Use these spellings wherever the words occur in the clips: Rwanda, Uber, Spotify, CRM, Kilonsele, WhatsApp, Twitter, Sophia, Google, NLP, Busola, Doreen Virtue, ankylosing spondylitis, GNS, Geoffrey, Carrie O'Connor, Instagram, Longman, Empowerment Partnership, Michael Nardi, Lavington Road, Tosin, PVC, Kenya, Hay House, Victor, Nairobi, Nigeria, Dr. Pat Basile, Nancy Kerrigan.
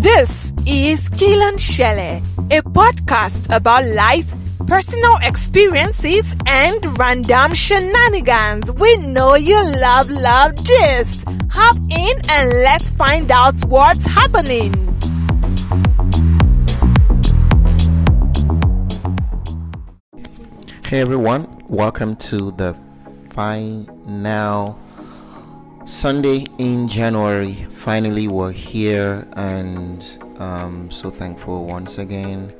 This is Kilonsele, a podcast about life, personal experiences, and random shenanigans. We know you love gist. Hop in and let's find out what's happening. Hey everyone, welcome to the final Sunday in January. Finally we're here, and so thankful once again.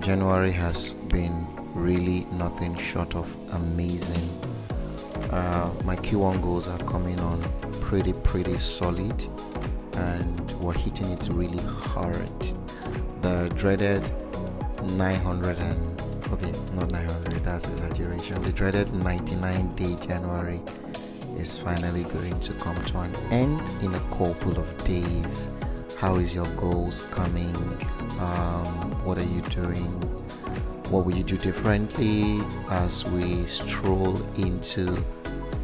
January has been really nothing short of amazing. My Q1 goals are coming on pretty solid, and we're hitting it really hard. The dreaded 99-day January is finally going to come to an end in a couple of days. How is your goals coming? What are you doing? What will you do differently as we stroll into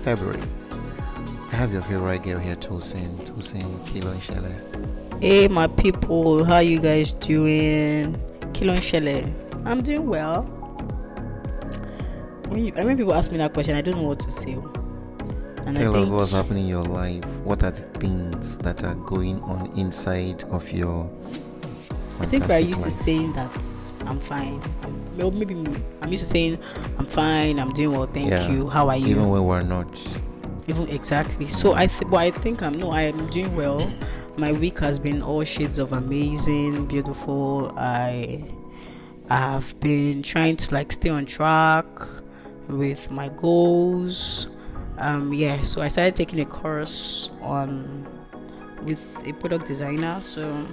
February? I have your favorite girl here, Tosin Kilonsele. Hey my people, how you guys doing? Kilonsele. I'm doing well. When people ask me that question, I don't know what to say. And tell us what's happening in your life. What are the things that are going on inside of your fantastic life? I think we're used to saying that I'm fine. Well, maybe I'm used to saying I'm fine, I'm doing well, thank you. How are you? Even when we're not. Even exactly. So I think I'm doing well. My week has been all shades of amazing, beautiful. I have been trying to stay on track with my goals. So I started taking a course with a product designer. So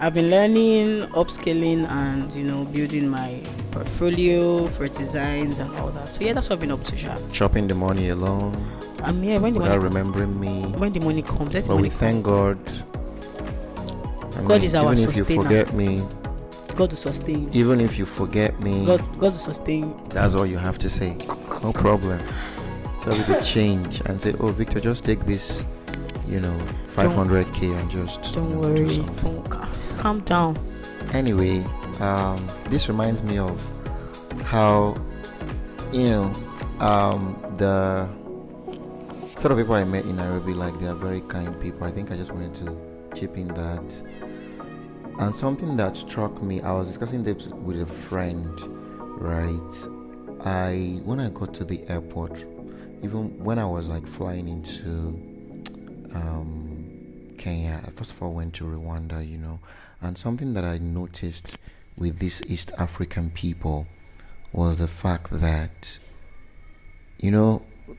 I've been learning, upscaling, and building my portfolio for designs and all that. So that's what I've been up to. Chopping the money alone. When the money comes. Remembering me. When the money comes, let we thank God. God is our sustainer. Even if you forget me, God will sustain. Even if you forget me, God will sustain. That's all you have to say. No problem. So we could change and say, oh Victor, just take this, 500k and just don't do something. Calm down. Anyway, this reminds me of how the sort of people I met in Nairobi, they are very kind people. I think I just wanted to chip in that. And something that struck me, I was discussing this with a friend, right? When I got to the airport, even when I was flying into Kenya, I first of all went to Rwanda, and something that I noticed with these East African people was the fact that,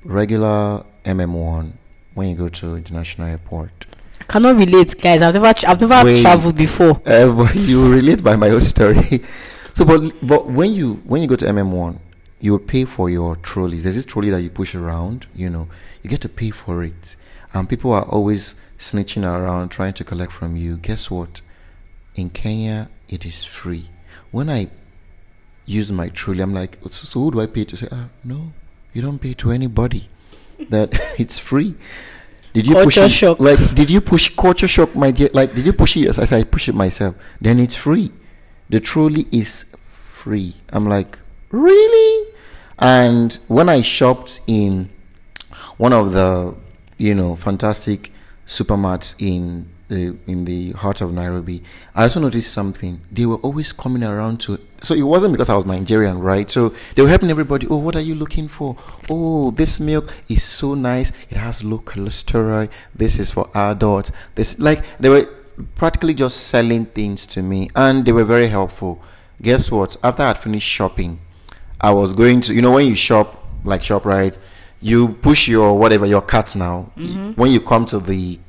regular MM1, when you go to international airport. I cannot relate, guys. I've never traveled before. You relate by my own story. So, but when you go to MM1, you pay for your trolleys. There's this trolley that you push around, you get to pay for it. And people are always snitching around, trying to collect from you. Guess what? In Kenya, it is free. When I use my trolley, I'm like, so who do I pay to? Say, no, you don't pay to anybody. That it's free. Did you culture push it? Shock. Did you push culture shock, my dear? Did you push it? As I said, I push it myself. Then it's free. The trolley is free. I'm like, really? And when I shopped in one of the, fantastic supermarts in the heart of Nairobi, I also noticed something. They were always coming around to. So it wasn't because I was Nigerian, right? So they were helping everybody. Oh, what are you looking for? Oh, this milk is so nice. It has low cholesterol. This is for adults. This they were practically just selling things to me, and they were very helpful. Guess what? After I had finished shopping, I was going to, when you shop, ShopRite, you push your cart now. Mm-hmm. When you come to the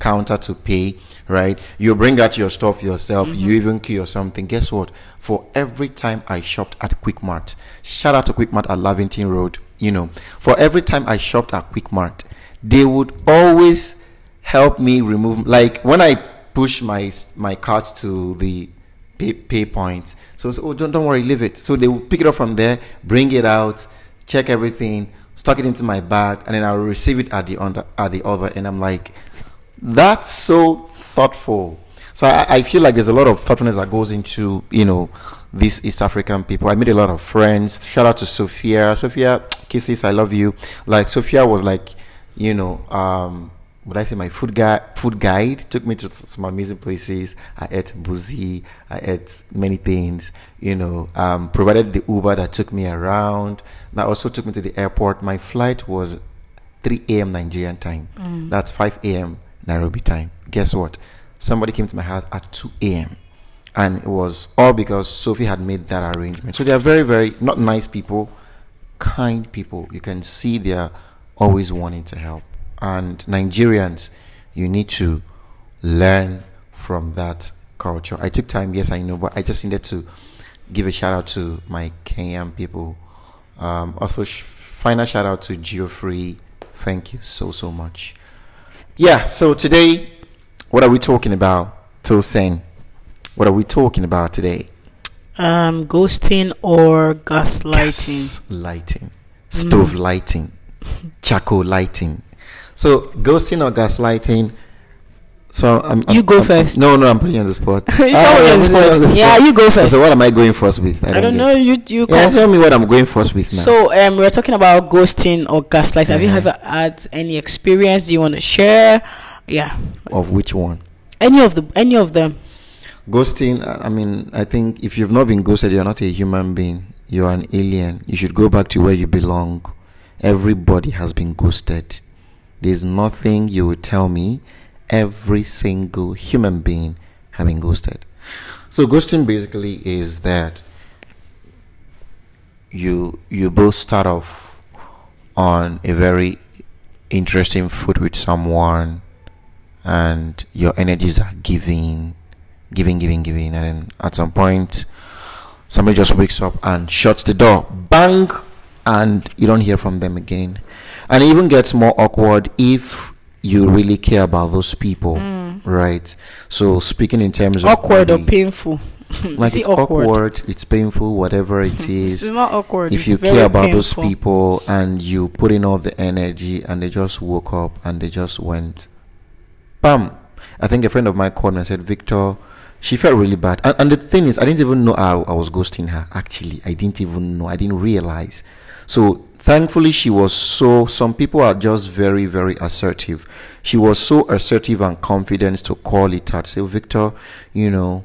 counter to pay, right, you bring out your stuff yourself. Mm-hmm. You even queue or something. Guess what? For every time I shopped at Quick Mart, shout out to Quick Mart at Lavington Road, for every time I shopped at Quick Mart, they would always help me remove, when I push my cart to the pay points. So don't worry, leave it. So they will pick it up from there, bring it out, check everything, stuck it into my bag, and then I'll receive it at the other end. I'm like, That's so thoughtful. So I feel like there's a lot of thoughtfulness that goes into, you know, these East African people. I made a lot of friends. Shout out to Sophia. Sophia, kisses, I love you. Like, Sophia was like, you know, would I say my food guide, took me to some amazing places. I ate buzi, I ate many things, you know, provided the Uber that took me around. That also took me to the airport. My flight was 3 a.m. Nigerian time. That's 5 a.m. Nairobi time. Guess what? Somebody came to my house at 2 a.m. And it was all because Sophie had made that arrangement. So they are very, very, not nice people, kind people. You can see they are always wanting to help. And Nigerians, you need to learn from that culture. I took time, yes, I know, but I just needed to give a shout out to my Kenyan people. Also, final shout out to Geoffrey. Thank you so, so much. Yeah, so today, what are we talking about, Tosin? What are we talking about today? Ghosting or gaslighting. Gaslighting. Stove lighting. Charcoal lighting. So, ghosting or gaslighting. So I'm first. No, I'm putting you on the spot. you go on the spot. Yeah, you go first. So what am I going first with? I don't know. You tell me what I'm going first with now. So we're talking about ghosting or gaslighting. Mm-hmm. Have you ever had any experience you want to share? Yeah. Of which one? Any of them. Ghosting, I mean, I think if you've not been ghosted, you're not a human being. You're an alien. You should go back to where you belong. Everybody has been ghosted. There's nothing you will tell me. Every single human being has been ghosted. So ghosting basically is that you both start off on a very interesting foot with someone, and your energies are giving, and then at some point somebody just wakes up and shuts the door, bang, and you don't hear from them again. And it even gets more awkward if you really care about those people, right? So speaking in terms awkward of awkward or painful, like it's awkward, it's painful, whatever it is. It's not awkward. If you care about those people and you put in all the energy, and they just woke up and they just went, bam. I think a friend of mine called me and said, Victor, she felt really bad. And the thing is, I didn't even know I was ghosting her. Actually, I didn't even know. I didn't realize. So thankfully, she was so, some people are just very, very assertive. She was so assertive and confident to call it out. Say, Victor, you know,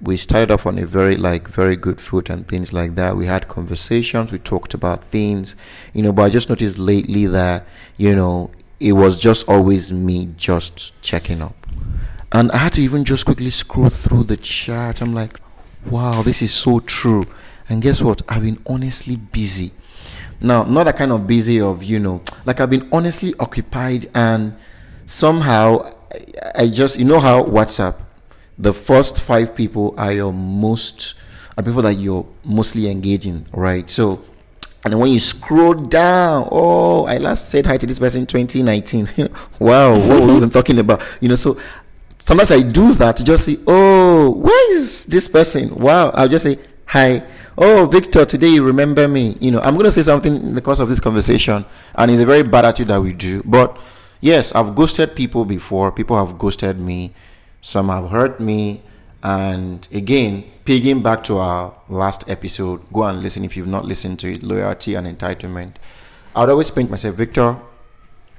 we started off on a very good foot and things like that. We had conversations. We talked about things, you know, but I just noticed lately that, you know, it was just always me just checking up. And I had to even just quickly scroll through the chat. I'm like, wow, this is so true. And guess what? I've been honestly busy. Now, not that kind of busy of, you know, like I've been honestly occupied, and somehow I just, you know how WhatsApp, the first 5 people are people that you're mostly engaging, right? So, and then when you scroll down, oh, I last said hi to this person in 2019. Wow, what were we even talking about? You know, so sometimes I do that to just see, oh, where is this person? Wow, I'll just say, hi. Oh, Victor, today you remember me. You know, I'm going to say something in the course of this conversation, and it's a very bad attitude that we do. But yes, I've ghosted people before. People have ghosted me. Some have hurt me. And again, pigging back to our last episode, go and listen if you've not listened to it, loyalty and entitlement. I would always paint myself, Victor,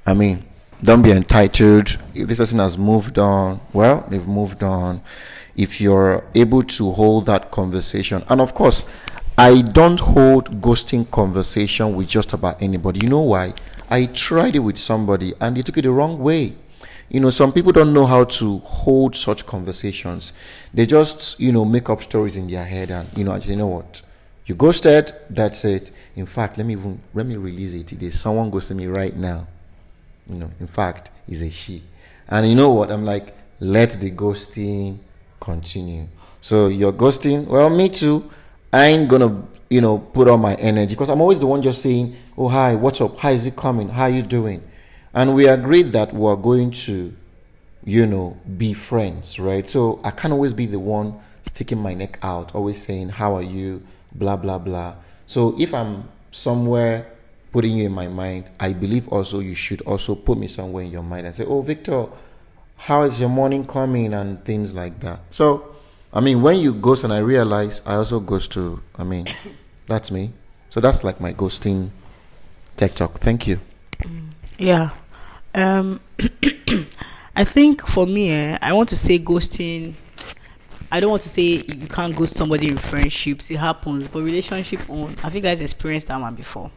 I mean, don't be entitled. If this person has moved on, well, they've moved on. If you're able to hold that conversation, and of course, I don't hold ghosting conversation with just about anybody. You know why? I tried it with somebody and they took it the wrong way. You know, some people don't know how to hold such conversations. They just, you know, make up stories in their head, and you know what? You ghosted. That's it. In fact, let me release it today. Someone ghosted me right now. You know, in fact, it's a she. And you know what? I'm like, let the ghosting continue. So you're ghosting. Well, me too. I ain't gonna, you know, put all my energy, because I'm always the one just saying, oh hi, what's up? How is it coming? How are you doing? And we agreed that we're going to, you know, be friends, right? So I can't always be the one sticking my neck out, always saying, how are you, blah, blah, blah. So if I'm somewhere putting you in my mind, I believe also you should also put me somewhere in your mind and say, oh, Victor, how is your morning coming, and things like that. So, I mean, when you ghost, and I realize I also ghost too, I mean, that's me. So that's like my ghosting tech talk. Thank you. Yeah. I think for me, I want to say ghosting. I don't want to say you can't ghost somebody in friendships. It happens. But relationship, have you guys experienced that one before?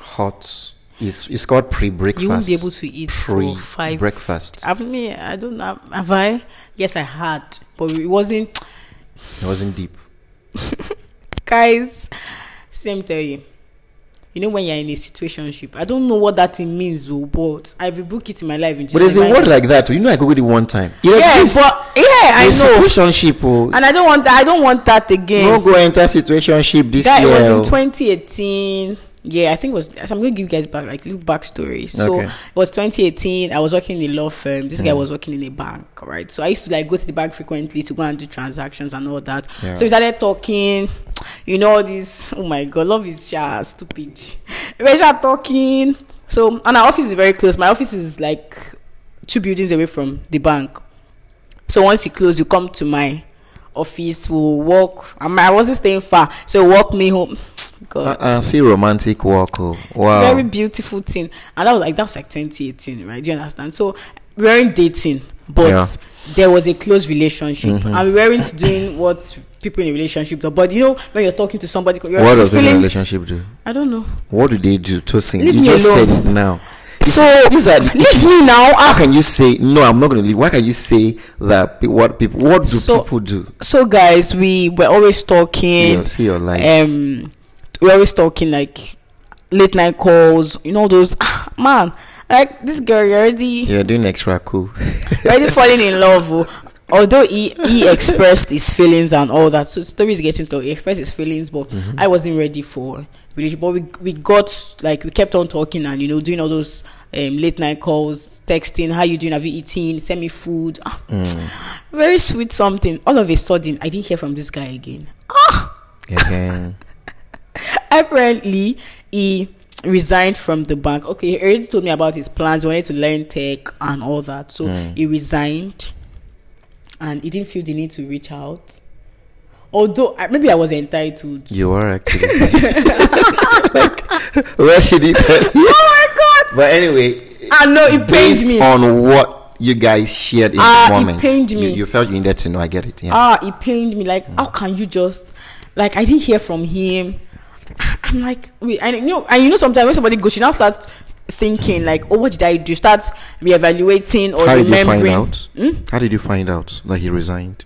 Hot. It's called pre-breakfast. You won't be able to eat pre-breakfast. Breakfast. I mean, I don't know. Have I? Yes, I had. But it wasn't. It wasn't deep. Guys, same tell you. You know when you're in a situationship, I don't know what that thing means, though, but I've rebooked it in my life. But there's a word like that. You know, I googled it one time. I know. Situationship, and I don't want that again. No go enter situationship this year. That was in 2018. Yeah, I think it was. So I'm going to give you guys back like little backstory. So okay. It was 2018. I was working in a law firm. This guy was working in a bank, right? So I used to like go to the bank frequently to go and do transactions and all that. Yeah. So we started talking. You know all this. Oh my God, love is just stupid. We started talking. So and our office is very close. My office is like 2 buildings away from the bank. So once you close, you come to my office. We'll walk. I wasn't staying far, so walk me home. God. See romantic walk. Oh. Wow. Very beautiful thing. And that was like 2018, right? Do you understand? So we weren't dating, but there was a close relationship. And we weren't doing what people in a relationship do. But you know, when you're talking to somebody, what does a relationship do? I don't know. What do they do, Tosin? You just said it now. So these are leave me now. How can you say no? I'm not going to leave. Why can you say that? What do people do? So guys, we were always talking. See your life. We're always talking like late night calls, you know those. Man, like this girl, you're doing extra cool. Already falling in love. Although he expressed his feelings and all that, so stories getting slow. He expressed his feelings, but I wasn't ready for relationship. But we got like we kept on talking and you know doing all those late night calls, texting. How you doing? Have you eaten? Send me food. Very sweet something. All of a sudden, I didn't hear from this guy again. Again. Apparently he resigned from the bank. Okay, he already told me about his plans. He wanted to learn tech and all that, so he resigned and he didn't feel the need to reach out, although maybe I was entitled. You are actually like where should he tell you? Oh my God. But anyway, I know it pains me on what you guys shared in the moment. It pained me. You felt you needed to know. I get it. Yeah. It pained me, like how can you just like I didn't hear from him. I'm like, wait, and you know sometimes when somebody goes, you now start thinking like, oh, what did I do? Start reevaluating or remembering. How did you find out that he resigned?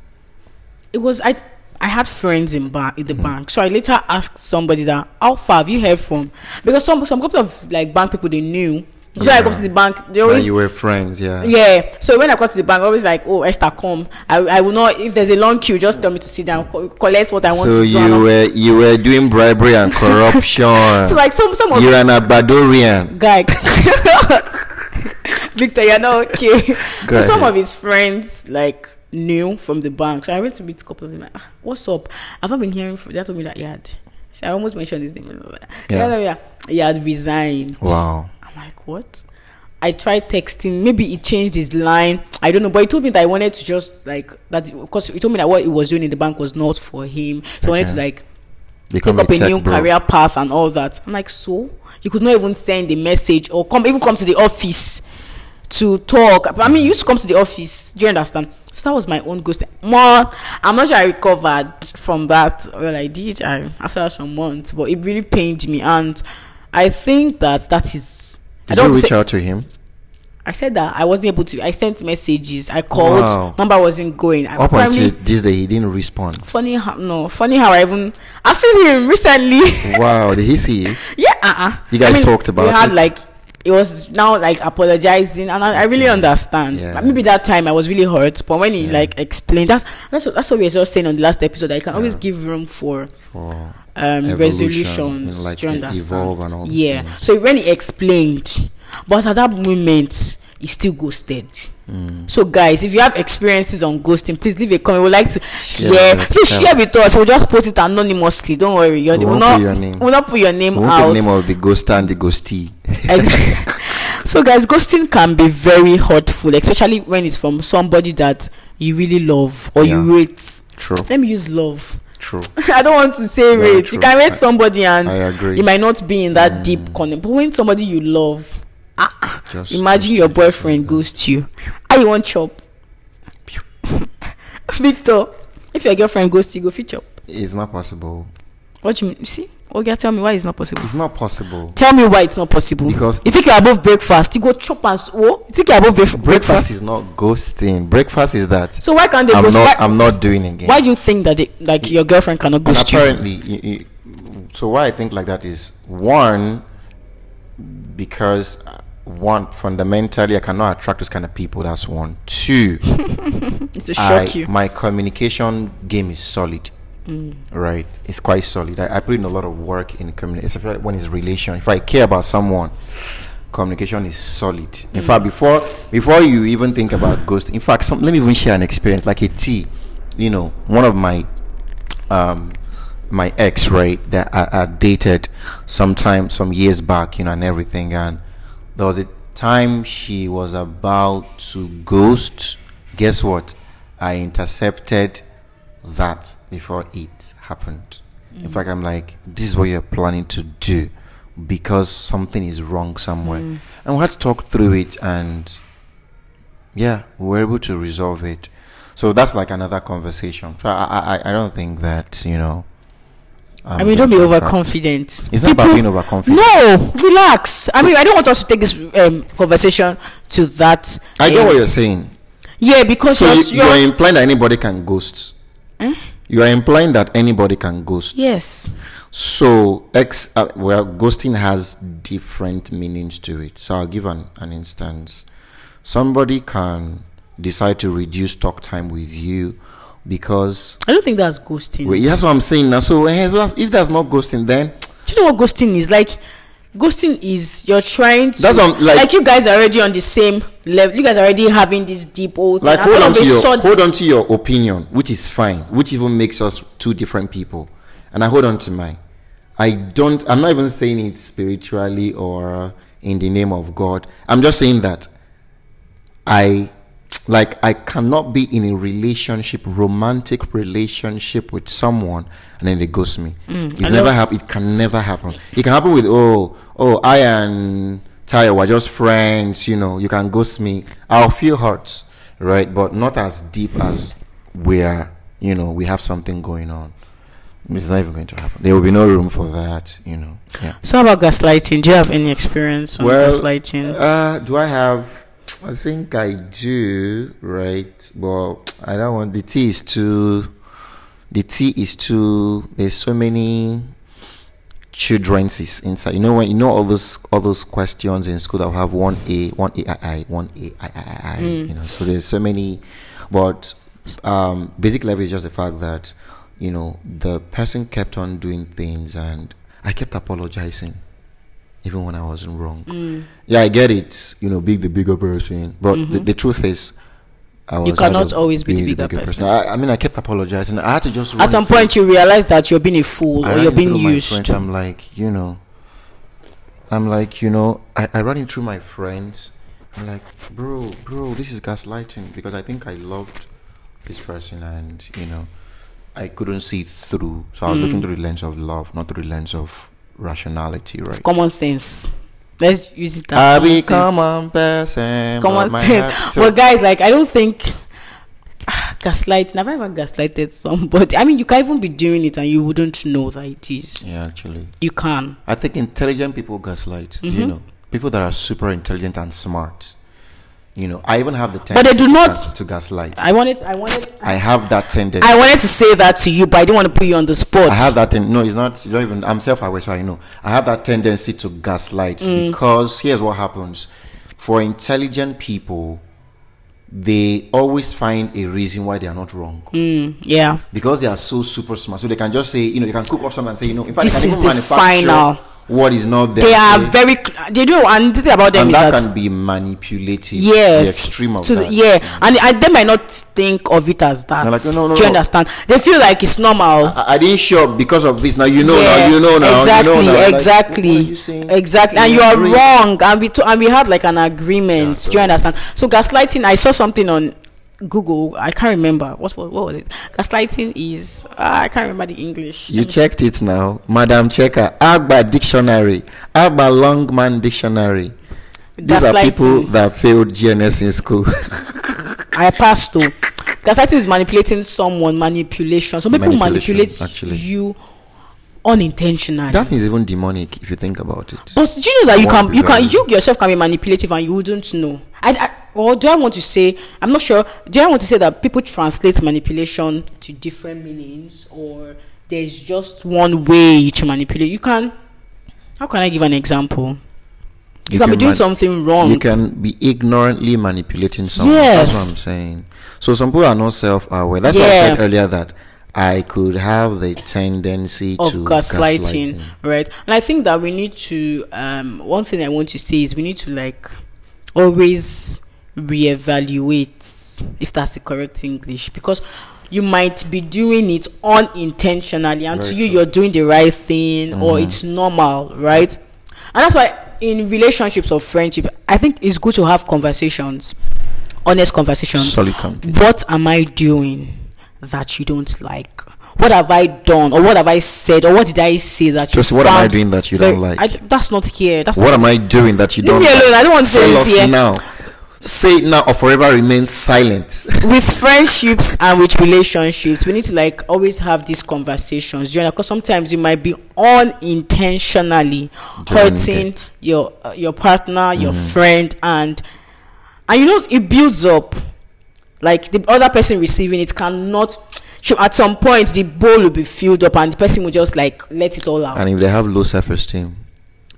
It was I had friends in the bank, so I later asked somebody that how far have you heard from? Because some couple of like bank people they knew. So I go to the bank. They always you were friends, yeah. So when I go to the bank, I always like, oh, Esther, come. I will not. If there's a long queue, just tell me to sit down, collect what I want. So to do. So you were doing bribery and corruption. So like some of you're an Abadorian guy. Victor, you're not okay. So some of his friends like knew from the bank. So I went to meet a couple of them. Like, what's up? I've not been hearing from. They told me that he had. So I almost mentioned his name. Yeah, he had resigned. Wow. Like what? I tried texting. Maybe he changed his line. I don't know. But he told me that I wanted to just like that because he told me that what he was doing in the bank was not for him. So I wanted to like become take up a new career path and all that. I'm like, so you could not even send a message or come to the office to talk. I mean, you used to come to the office. Do you understand? So that was my own ghost. More, I'm not sure I recovered from that. Well, I did. After some months, but it really pained me, and I think that is. Did you reach out to him? I said that I wasn't able to. I sent messages. I called. Wow. Number wasn't going. Up until this day, he didn't respond. Funny how I've seen him recently. Wow. Did he see you? Yeah. You guys talked about it. We had like. It was now like apologizing, and I really understand. Yeah. Maybe that time I was really hurt, but when he like explained, that's what we were just saying on the last episode. I can always give room for resolutions, like, do you understand? Evolve and all. So when he explained, but at that moment is still ghosted. So guys, if you have experiences on ghosting, please leave a comment. We'd like to share with us. We'll just post it anonymously. Don't worry, we'll not put your name out. The name of the ghoster and the ghostee. So guys, ghosting can be very hurtful, especially when it's from somebody that you really love or you rate. True. Let me use love. True. I don't want to say rate. You can rate somebody and you might not be in that deep connection. But when somebody you love, imagine your boyfriend ghosts you. You want chop. Victor, if your girlfriend ghosts you, go fit chop. It's not possible. What do you mean? See? Oh yeah, tell me why it's not possible. It's not possible. Tell me why it's not possible. Because you think you're above breakfast, you go chop and you think you're above breakfast. Breakfast is not ghosting. Breakfast is that. So why can't they ghost? I'm not doing it again. Why do you think that your girlfriend cannot ghost you? Apparently, so why I think like that is one, because fundamentally I cannot attract those kind of people. That's one. Two, it's a shock. My communication game is solid. Right, it's quite solid. I put in a lot of work in communication. When it's relation, if I care about someone, communication is solid. In fact, before you even think about ghosting, in fact, let me even share an experience, like a tea. You know, one of my my ex, right, that I dated some years back, you know, and everything, and there was a time she was about to ghost. Guess what? I intercepted that before it happened. In fact, I'm like, this is what you're planning to do because something is wrong somewhere. And we had to talk through it, and yeah, we were able to resolve it. So that's like another conversation. So I don't think that, you know, don't be overconfident. It's not about being overconfident. No, relax. I mean, I don't want us to take this conversation to that. I get what you're saying. Yeah, because so you're implying that anybody can ghost. You are implying that anybody can ghost. Yes. So, ghosting has different meanings to it. So I'll give an instance. Somebody can decide to reduce talk time with you. Because I don't think that's ghosting. Wait, that's what I'm saying now. So if that's not ghosting, then do you know what ghosting is? Like, ghosting is you're trying to. That's what, like you guys are already on the same level. You guys are already having this deep old. Like hold on to your opinion, which is fine, which even makes us two different people. And I hold on to mine. I'm not even saying it spiritually or in the name of God. I'm just saying that I cannot be in a romantic relationship with someone and then they ghost me. It can never happen. It can happen with, I and Tayo were just friends, you know, you can ghost me. I'll feel hurt, right? But not as deep as where, you know, we have something going on. It's not even going to happen. There will be no room for that, you know. Yeah. So about gaslighting, do you have any experience on gaslighting? Do I have... I think I do, right? Well, I don't want the tea is too. There's so many children's inside. You know when all those questions in school that have 1A, 1A, I. You know, so there's so many. But basic level is just the fact that, you know, the person kept on doing things, and I kept apologizing. Even when I wasn't wrong. Yeah, I get it. You know, be the bigger person. But the truth is, you cannot always be the bigger person. I mean, I kept apologizing. I had to just... At some point, you realize that you're being a fool or you're being used. I'm like, you know, I run it through my friends. I'm like, bro, this is gaslighting. Because I think I loved this person and, you know, I couldn't see it through. So I was looking through the lens of love, not through the lens of... rationality, right? Common sense. Let's use it as common sense. Well, guys, like, I don't think gaslighting. I've ever gaslighted somebody. I mean, you can't even be doing it and you wouldn't know that it is. Yeah, actually, you can. I think intelligent people gaslight. Do you know, people that are super intelligent and smart. You know, I even have the tendency to gaslight. I have that tendency. I wanted to say that to you, but I didn't want to put you on the spot. I have that no, it's not. You don't even. I'm self-aware, so I know. I have that tendency to gaslight because here's what happens: for intelligent people, they always find a reason why they are not wrong. Because they are so super smart, so they can just say, you know, they can cook up something and say, you know, in fact, this is the final. what is not there. They are very, they do, and the thing about them and is that can be manipulated. Yes, the extreme of that. Yeah, and they might not think of it as that. Like, do you understand? They feel like it's normal. I didn't show up because of this. Now you know. Yeah, now you know. Now exactly, you know now. Like, exactly. And you are wrong. And we had like an agreement. Yeah, so, do you understand? So gaslighting. I saw something on Google, I can't remember what was it. Gaslighting is I can't remember the English. You checked it now, Madam Checker. Agba Dictionary, Agba Longman Dictionary. These are people that failed GNS in school. I passed too. Gaslighting is manipulating someone, manipulation. So people manipulate you unintentionally. That is even demonic if you think about it. But do you know that you yourself can be manipulative and you wouldn't know? I'm not sure. Do I want to say that people translate manipulation to different meanings, or there's just one way to manipulate? How can I give an example? You can be doing something wrong. You can be ignorantly manipulating someone. Yes. That's what I'm saying. So some people are not self-aware. That's what I said earlier, that I could have the tendency of gaslighting. Right. And I think that we need to, one thing I want to say is we need to always reevaluate, if that's the correct English, because you might be doing it unintentionally, and you're doing the right thing, or it's normal, right? And that's why in relationships or friendship, I think it's good to have conversations, honest conversations. Solid conversation. What am I doing that you don't like? What have I done, or what have I said, or what did I say that you? Just what am I doing that you don't like? That's not here. That's what am I doing that you don't like? Leave me alone. I don't want to say this here. Now. Say it now, or forever remain silent. With friendships and with relationships, we need to always have these conversations, you know, because sometimes you might be unintentionally hurting your partner, your friend, and it builds up. Like the other person receiving it cannot. At some point the bowl will be filled up and the person will just let it all out. And if they have low self-esteem,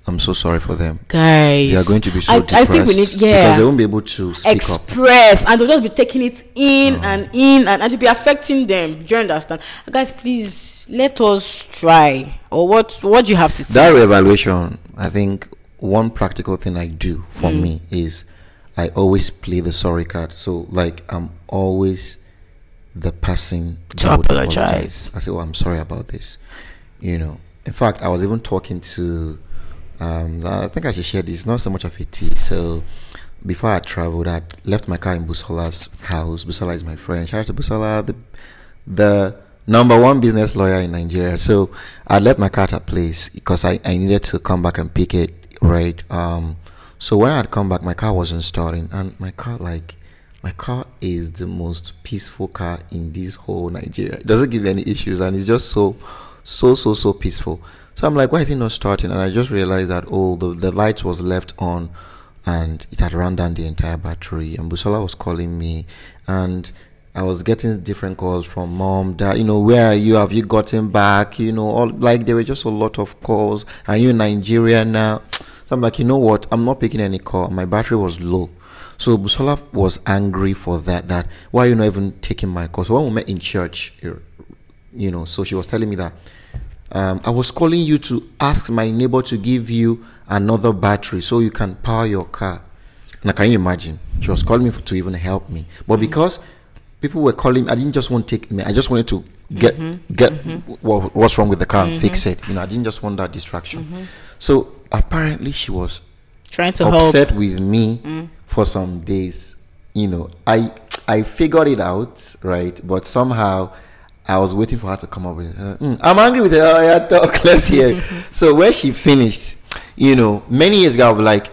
I'm so sorry for them, guys. They are going to be so depressed. I think we need, because they won't be able to speak express up. And they'll just be taking it in and in, and it'll be affecting them. Do you understand, guys? Please let us try. Or what do you have to say? That reevaluation, I think one practical thing I do for me is I always play the sorry card. So I'm always the person to apologize. I said, I'm sorry about this. In fact, I was even talking to I think I should share this, not so much of a tea. So before I traveled, I left my car in Busola's house. Busola is my friend. Shout out to Busola, the #1 business lawyer in Nigeria. So I left my car at a place because I needed to come back and pick it, right? So when I had come back, my car wasn't starting, and my car is the most peaceful car in this whole Nigeria. It doesn't give any issues, and it's just so peaceful. So I'm why is it not starting? And I just realized that the light was left on, and it had run down the entire battery. And Busola was calling me, and I was getting different calls from mom, dad, where are you? Have you gotten back? There were just a lot of calls. Are you in Nigeria now? So I'm you know what? I'm not picking any call. My battery was low. So Busola was angry for that why are you not even taking my call? So when we met in church, so she was telling me that I was calling you to ask my neighbor to give you another battery so you can power your car. Now can you imagine? She was calling me to even help me. But because people were calling me, I didn't just want to take me. I just wanted to get what's wrong with the car and fix it. I didn't just want that distraction. So apparently she was trying to upset with me for some days. I figured it out, right? But somehow I was waiting for her to come up with it. I'm angry with her. Let's hear. So when she finished, many years ago, I was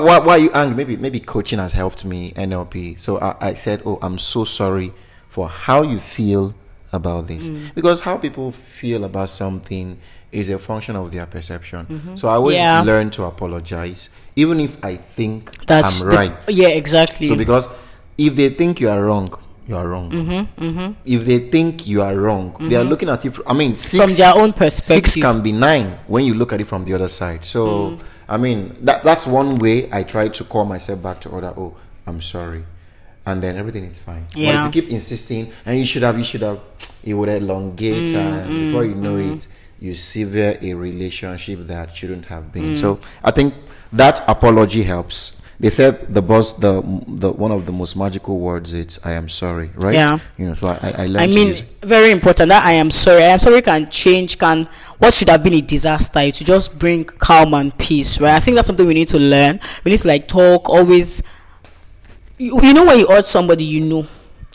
why are you angry? Maybe coaching has helped me, NLP. So I said, I'm so sorry for how you feel about this, because how people feel about something is a function of their perception. So I always learn to apologize, even if I think I'm right. Yeah, exactly. So because if they think you are wrong, you are wrong. If they think you are wrong, they are looking at it. From their own perspective. 6 can be 9 when you look at it from the other side. So that's one way I try to call myself back to order. I'm sorry. And then everything is fine. Yeah. But if you keep insisting, and you should have, it would elongate, and before you know it, you sever a relationship that shouldn't have been. So I think that apology helps. They said the boss, the one of the most magical words, it's "I am sorry," right? Yeah. You know, so I learned. I mean, very important that "I am sorry." "I am sorry" can change. Can what should have been a disaster, it should just bring calm and peace, right? I think that's something we need to learn. We need to like talk always. You know when you hurt somebody, you know.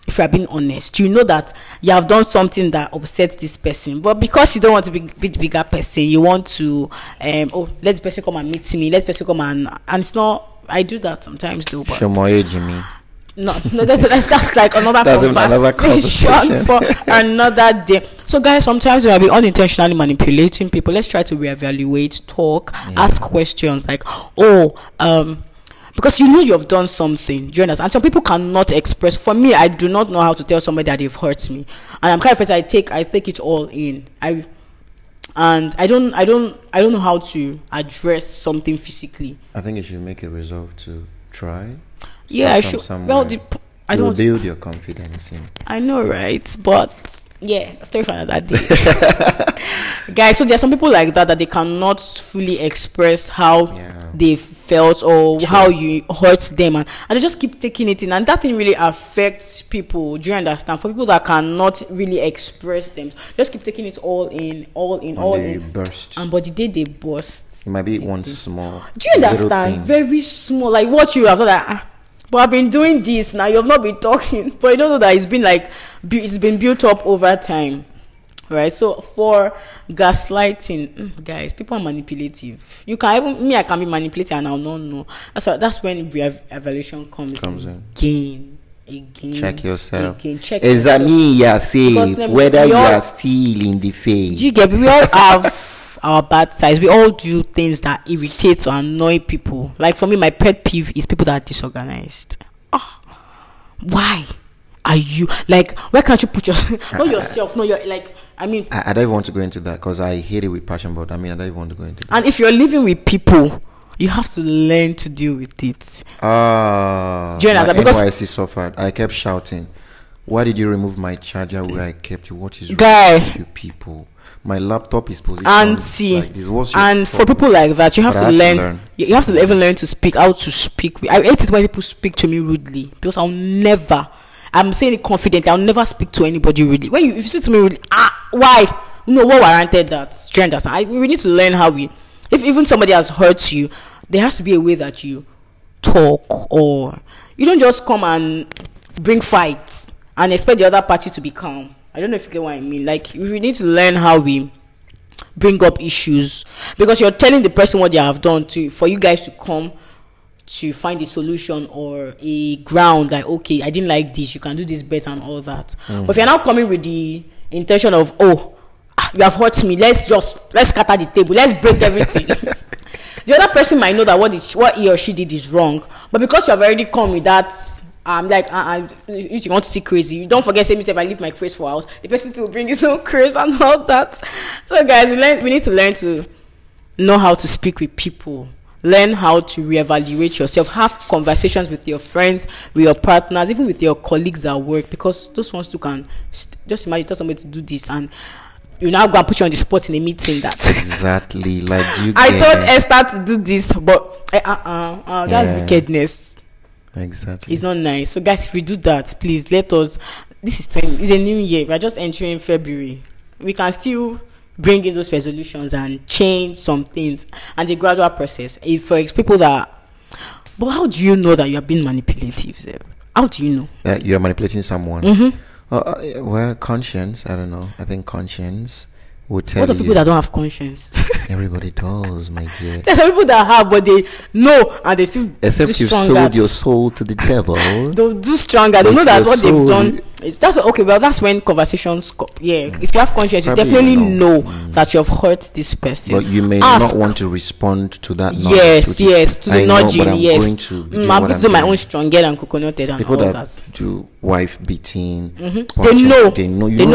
If you are being honest, you know that you have done something that upsets this person, but because you don't want to be the bigger person, you want to let this person come and meet me, let this person come and it's not. I do that sometimes though, but no, that's just like another conversation for another day. So guys, sometimes we will be unintentionally manipulating people. Let's try to reevaluate, talk, ask questions like, because you know you have done something, do you understand? And some people cannot express. For me, I do not know how to tell somebody that they've hurt me, and I'm kind of person, I take it all in. I don't know how to address something physically. I think you should make a resolve to try. Yeah, I should. Well, I don't build your confidence in. I know, right? But. Yeah, story for another day. Guys, so there are some people like that they cannot fully express how they felt or how you hurt them, and they just keep taking it in, and that thing really affects people. Do you understand? For people that cannot really express them, just keep taking it all in. Burst. And but the day they burst, it might be one small. Do you understand? Very small, like what you have done. But I've been doing this now. You have not been talking, but you don't know that it's been built up over time, right? So for gaslighting, guys, people are manipulative. You can even me. I can be manipulated, and I'll not know. That's when evaluation comes in. Again, check yourself. Examine yourself whether you are still in the phase. You get we all have. Our bad sides. We all do things that irritate or annoy people. Like for me, my pet peeve is people that are disorganized. Why are you like? Why can't you put your not yourself? No, you're like. I mean, I don't even want to go into that because I hate it with passion. But I mean, I don't even want to go into that. And if you're living with people, you have to learn to deal with it. Because NYC suffered. I kept shouting, "Why did you remove my charger where I kept it? What is wrong with you people? My laptop is positioned like this." And for people like that, you have to learn. You have to even learn to speak. How to speak. I hate it when people speak to me rudely, because I'll never. I'm saying it confidently. I'll never speak to anybody rudely. When you speak to me rudely, why? No, what warranted that? Strangers. We need to learn how we. If even somebody has hurt you, there has to be a way that you talk, or you don't just come and bring fights and expect the other party to be calm. I don't know if you get what I mean. Like, we need to learn how we bring up issues, because you're telling the person what they have done for you guys to come to find a solution or a ground. Like, okay, I didn't like this. You can do this better and all that. But if you're now coming with the intention of, you have hurt me. Let's scatter the table. Let's break everything. The other person might know that what he or she did is wrong, but because you have already come with that. I'm like, you want to see crazy. You don't forget, say, if I leave my craze for house, the person will bring his own craze and all that. So, guys, we need to learn to know how to speak with people, learn how to reevaluate yourself, have conversations with your friends, with your partners, even with your colleagues at work, because those ones too can just imagine you tell somebody to do this and you now go and put you on the spot in a meeting. That's exactly like you. I thought Esther to do this, but that's wickedness. Exactly, it's not nice. So guys, if we do that, please let us. This is it's a new year. We're just entering February. We can still bring in those resolutions and change some things, and a gradual process. If for people that, but how do you know that you are being manipulative? Sir? How do you know that you are manipulating someone? Conscience. I don't know. I think conscience. What of people that don't have conscience? Everybody does, my dear. There are people that have, but they know and they still. Except you've sold your soul to the devil. They'll do stronger. They know that's what they've done. That's when conversations. If you have conscience, you definitely know that you have hurt this person. But you may not want to respond to that. Yes, to the nudging. Yes, I'm going to do my own stronger and coconutted and all that. Do wife beating. They know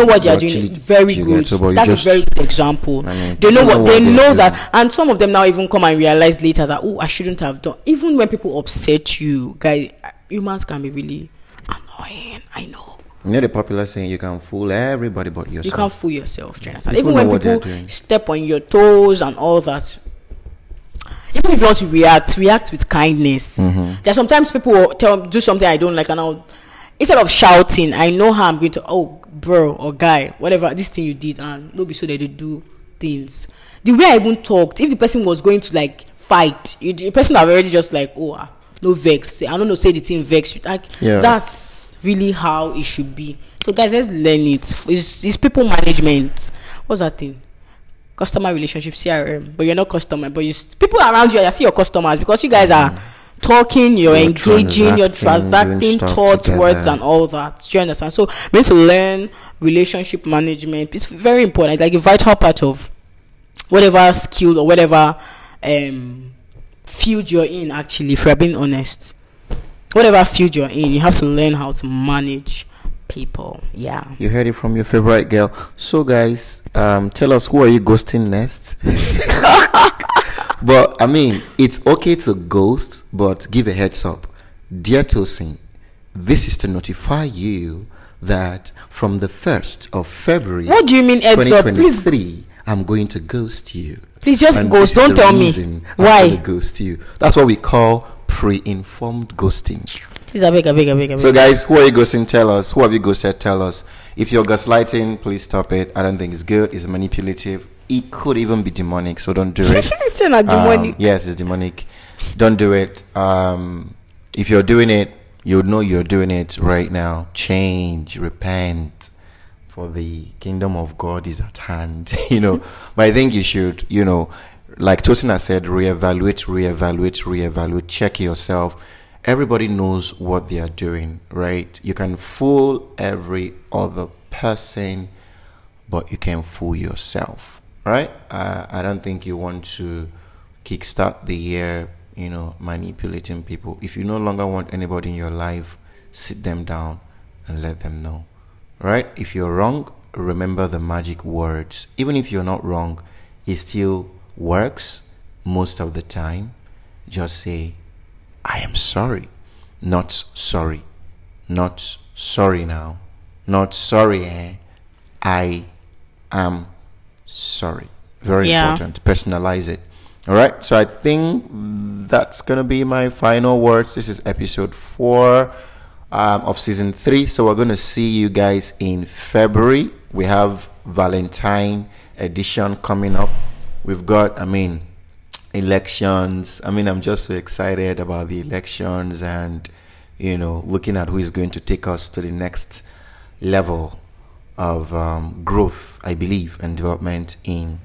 what they are doing. Very good. That's a very good example. They know what they know that, and some of them now even come and realize later that I shouldn't have done. Even when people upset you, guys, humans can be really annoying. I know. You know the popular saying, you can fool everybody but yourself. You can't fool yourself, do you understand? Even when people step on your toes and all that, even if you want to react with kindness. Mm-hmm. There are sometimes people will do something I don't like, and I'll, instead of shouting, I know how I'm going to, oh, bro or guy, whatever, this thing you did, and no be so that they do things. The way I even talked, if the person was going to like fight, the person have already just like, oh, no vex. I don't know, say the thing vex. That's really how it should be. So guys, let's learn it. It's people management. What's that thing? Customer relationship, CRM. But you're not customer. But people around you, I see your customers because you guys are talking, you're engaging, you're transacting thoughts, together. Words, and all that. Do you understand? So we need to learn relationship management. It's very important. It's like a vital part of whatever skill or whatever field you're in. Actually, if we're being honest, whatever field you're in, you have to learn how to manage people. Yeah, you heard it from your favorite girl. So guys, tell us, who are you ghosting next? But I mean, it's okay to ghost, but give a heads up. Dear Tosin, this is to notify you that from the 1st of February, what do you mean heads up? Please, I'm going to ghost you. Please just and ghost. Don't tell me why. I'm going to ghost you. That's what we call pre-informed ghosting. Please, I beg. So guys, who are you ghosting? Tell us. Who have you ghosted? Tell us. If you're gaslighting, please stop it. I don't think it's good. It's manipulative. It could even be demonic, so don't do it. It's not demonic. Yes, it's demonic. Don't do it. If you're doing it, you know you're doing it right now. Change, repent, for the kingdom of God is at hand. You know, but I think you should, you know, like Tosin has said, reevaluate, check yourself. Everybody knows what they are doing, right? You can fool every other person, but you can fool yourself. Right, I don't think you want to kickstart the year, you know, manipulating people. If you no longer want anybody in your life, sit them down and let them know. Right? If you're wrong, remember the magic words. Even if you're not wrong, it still works most of the time. Just say, I am sorry. Not sorry. Not sorry now. Not sorry, eh? I am sorry. Very important. Personalize it. All right. So I think that's going to be my final words. This is episode 4 of season 3. So we're going to see you guys in February. We have Valentine edition coming up. We've got, elections. I'm just so excited about the elections and, looking at who is going to take us to the next level of growth, I believe, and development in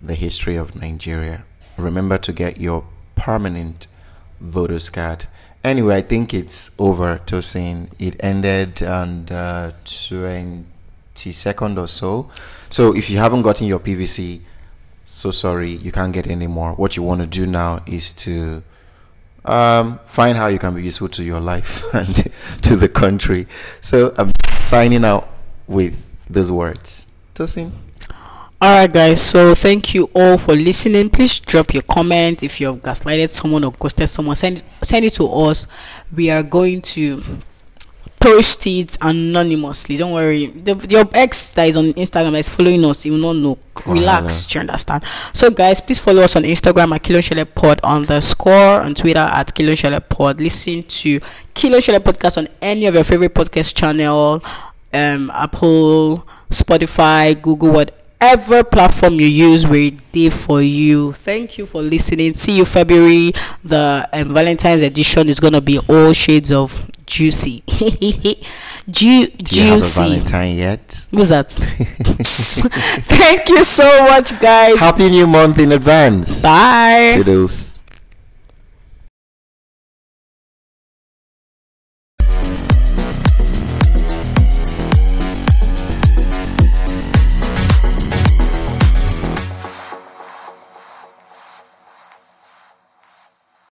the history of Nigeria. Remember to get your permanent voter's card. Anyway, I think it's over, Tosin. It ended on the 22nd or so. So if you haven't gotten your PVC, so sorry, you can't get any more. What you want to do now is to find how you can be useful to your life and to the country. So I'm signing out with those words. Tosin. Alright guys, so thank you all for listening. Please drop your comment if you have gaslighted someone or ghosted someone. Send it to us. We are going to post it anonymously. Don't worry. Your ex that is on Instagram that is following us, you will not know. Relax, do you understand? So guys, please follow us on Instagram at Kilonsele Pod _ on Twitter at Kilonsele Pod. Listen to Kilonsele Podcast on any of your favorite podcast channel. Apple, Spotify, Google, whatever platform you use, we're there for you. Thank you for listening. See you February. The Valentine's edition is gonna be all shades of juicy. Do you have a Valentine yet? Who's that? Thank you so much, guys. Happy new month in advance. Bye. Toodles.